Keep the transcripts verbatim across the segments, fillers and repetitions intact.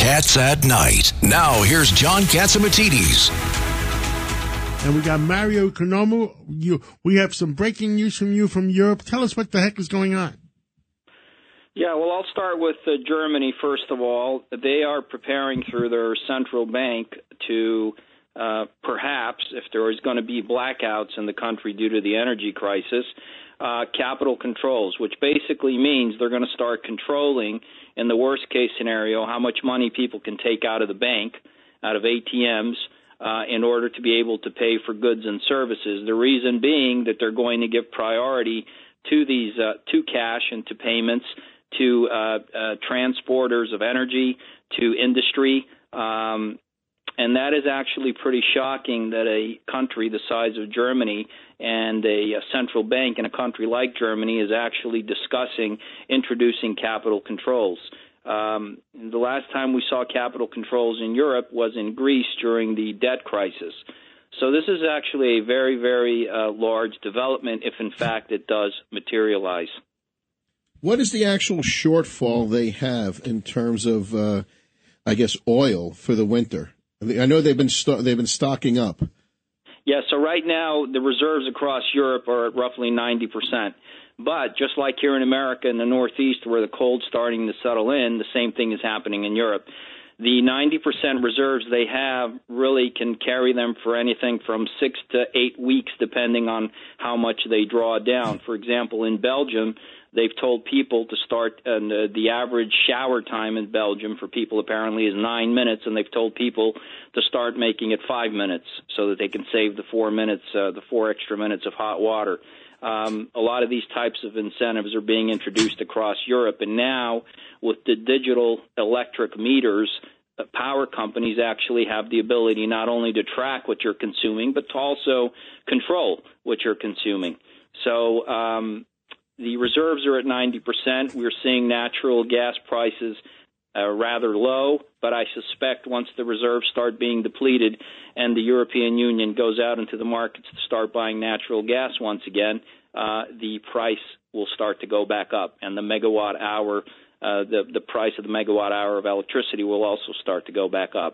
Cats at Night. Now, here's John Katsimatidis. And we got Mario Konomo. You, we have some breaking news from you from Europe. Tell us what the heck is going on. Yeah, well, I'll start with uh, Germany, first of all. They are preparing through their central bank to uh, perhaps, if there is going to be blackouts in the country due to the energy crisis, uh, capital controls, which basically means they're going to start controlling, in the worst-case scenario, how much money people can take out of the bank, out of A T Ms, Uh, in order to be able to pay for goods and services. The reason being that they're going to give priority to these uh, to cash and to payments, to uh, uh, transporters of energy, to industry, um, and that is actually pretty shocking that a country the size of Germany and a, a central bank in a country like Germany is actually discussing introducing capital controls. Um, the last time we saw capital controls in Europe was in Greece during the debt crisis. So this is actually a very, very uh, large development if, in fact, it does materialize. What is the actual shortfall they have in terms of, uh, I guess, oil for the winter? I know they've been st- they've been stocking up. Yeah, so right now the reserves across Europe are at roughly ninety percent. But just like here in America in the Northeast where the cold's starting to settle in, the same thing is happening in Europe. The ninety percent reserves they have really can carry them for anything from six to eight weeks depending on how much they draw down. For example, in Belgium, they've told people to start, and uh, the average shower time in Belgium for people apparently is nine minutes, and they've told people to start making it five minutes so that they can save the four minutes, uh, the four extra minutes of hot water. Um, a lot of these types of incentives are being introduced across Europe. And now with the digital electric meters, uh, power companies actually have the ability not only to track what you're consuming, but to also control what you're consuming. So um, the reserves are at ninety percent. We're seeing natural gas prices Uh, rather low, but I suspect once the reserves start being depleted and the European Union goes out into the markets to start buying natural gas once again, uh, the price will start to go back up, and the megawatt hour, uh, the, the price of the megawatt hour of electricity will also start to go back up.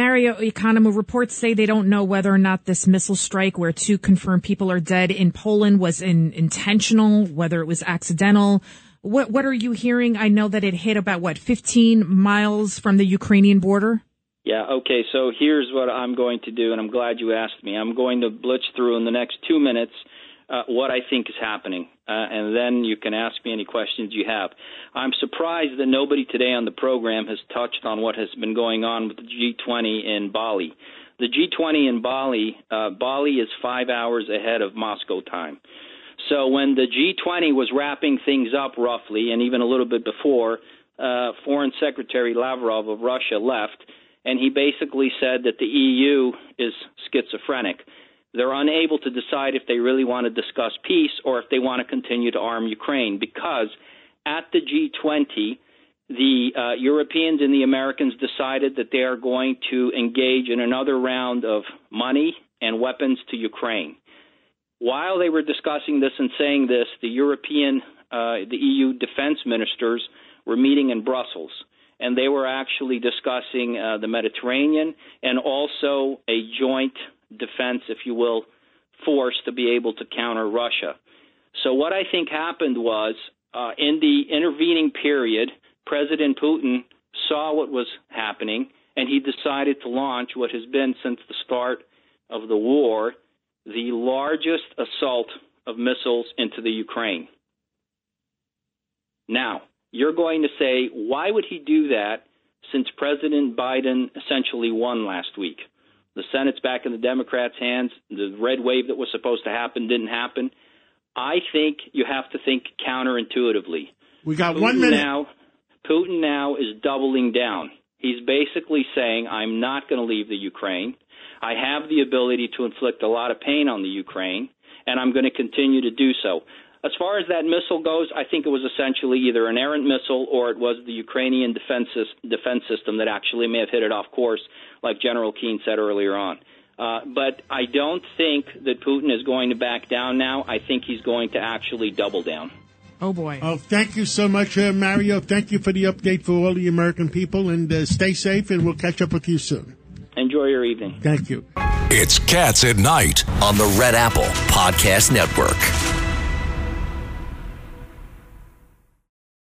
Mario Konomo, reports say they don't know whether or not this missile strike where two confirmed people are dead in Poland was in, intentional, whether it was accidental. What what are you hearing? I know that it hit about, what, fifteen miles from the Ukrainian border? Yeah, okay, so here's what I'm going to do, and I'm glad you asked me. I'm going to blitz through in the next two minutes uh, what I think is happening, uh, and then you can ask me any questions you have. I'm surprised that nobody today on the program has touched on what has been going on with the G twenty in Bali. The G twenty in Bali, uh, Bali is five hours ahead of Moscow time. So when the G twenty was wrapping things up roughly, and even a little bit before, uh, Foreign Secretary Lavrov of Russia left, and he basically said that the E U is schizophrenic. They're unable to decide if they really want to discuss peace or if they want to continue to arm Ukraine, because at the G twenty, the uh, Europeans and the Americans decided that they are going to engage in another round of money and weapons to Ukraine. While they were discussing this and saying this, the European, uh, the E U defense ministers were meeting in Brussels, and they were actually discussing uh, the Mediterranean and also a joint defense, if you will, force to be able to counter Russia. So what I think happened was uh, in the intervening period, President Putin saw what was happening, and he decided to launch what has been since the start of the war the largest assault of missiles into the Ukraine. Now, you're going to say, why would he do that since President Biden essentially won last week? The Senate's back in the Democrats' hands. The red wave that was supposed to happen didn't happen. I think you have to think counterintuitively. We got Putin one minute. Now, Putin now is doubling down. He's basically saying, I'm not going to leave the Ukraine. I have the ability to inflict a lot of pain on the Ukraine, and I'm going to continue to do so. As far as that missile goes, I think it was essentially either an errant missile or it was the Ukrainian defense, defense system that actually may have hit it off course, like General Keane said earlier on. Uh, but I don't think that Putin is going to back down now. I think he's going to actually double down. Oh, boy. Oh, thank you so much, uh, Mario. Thank you for the update for all the American people. And uh, stay safe, and we'll catch up with you soon. Enjoy your evening. Thank you. It's Cats at Night on the Red Apple Podcast Network.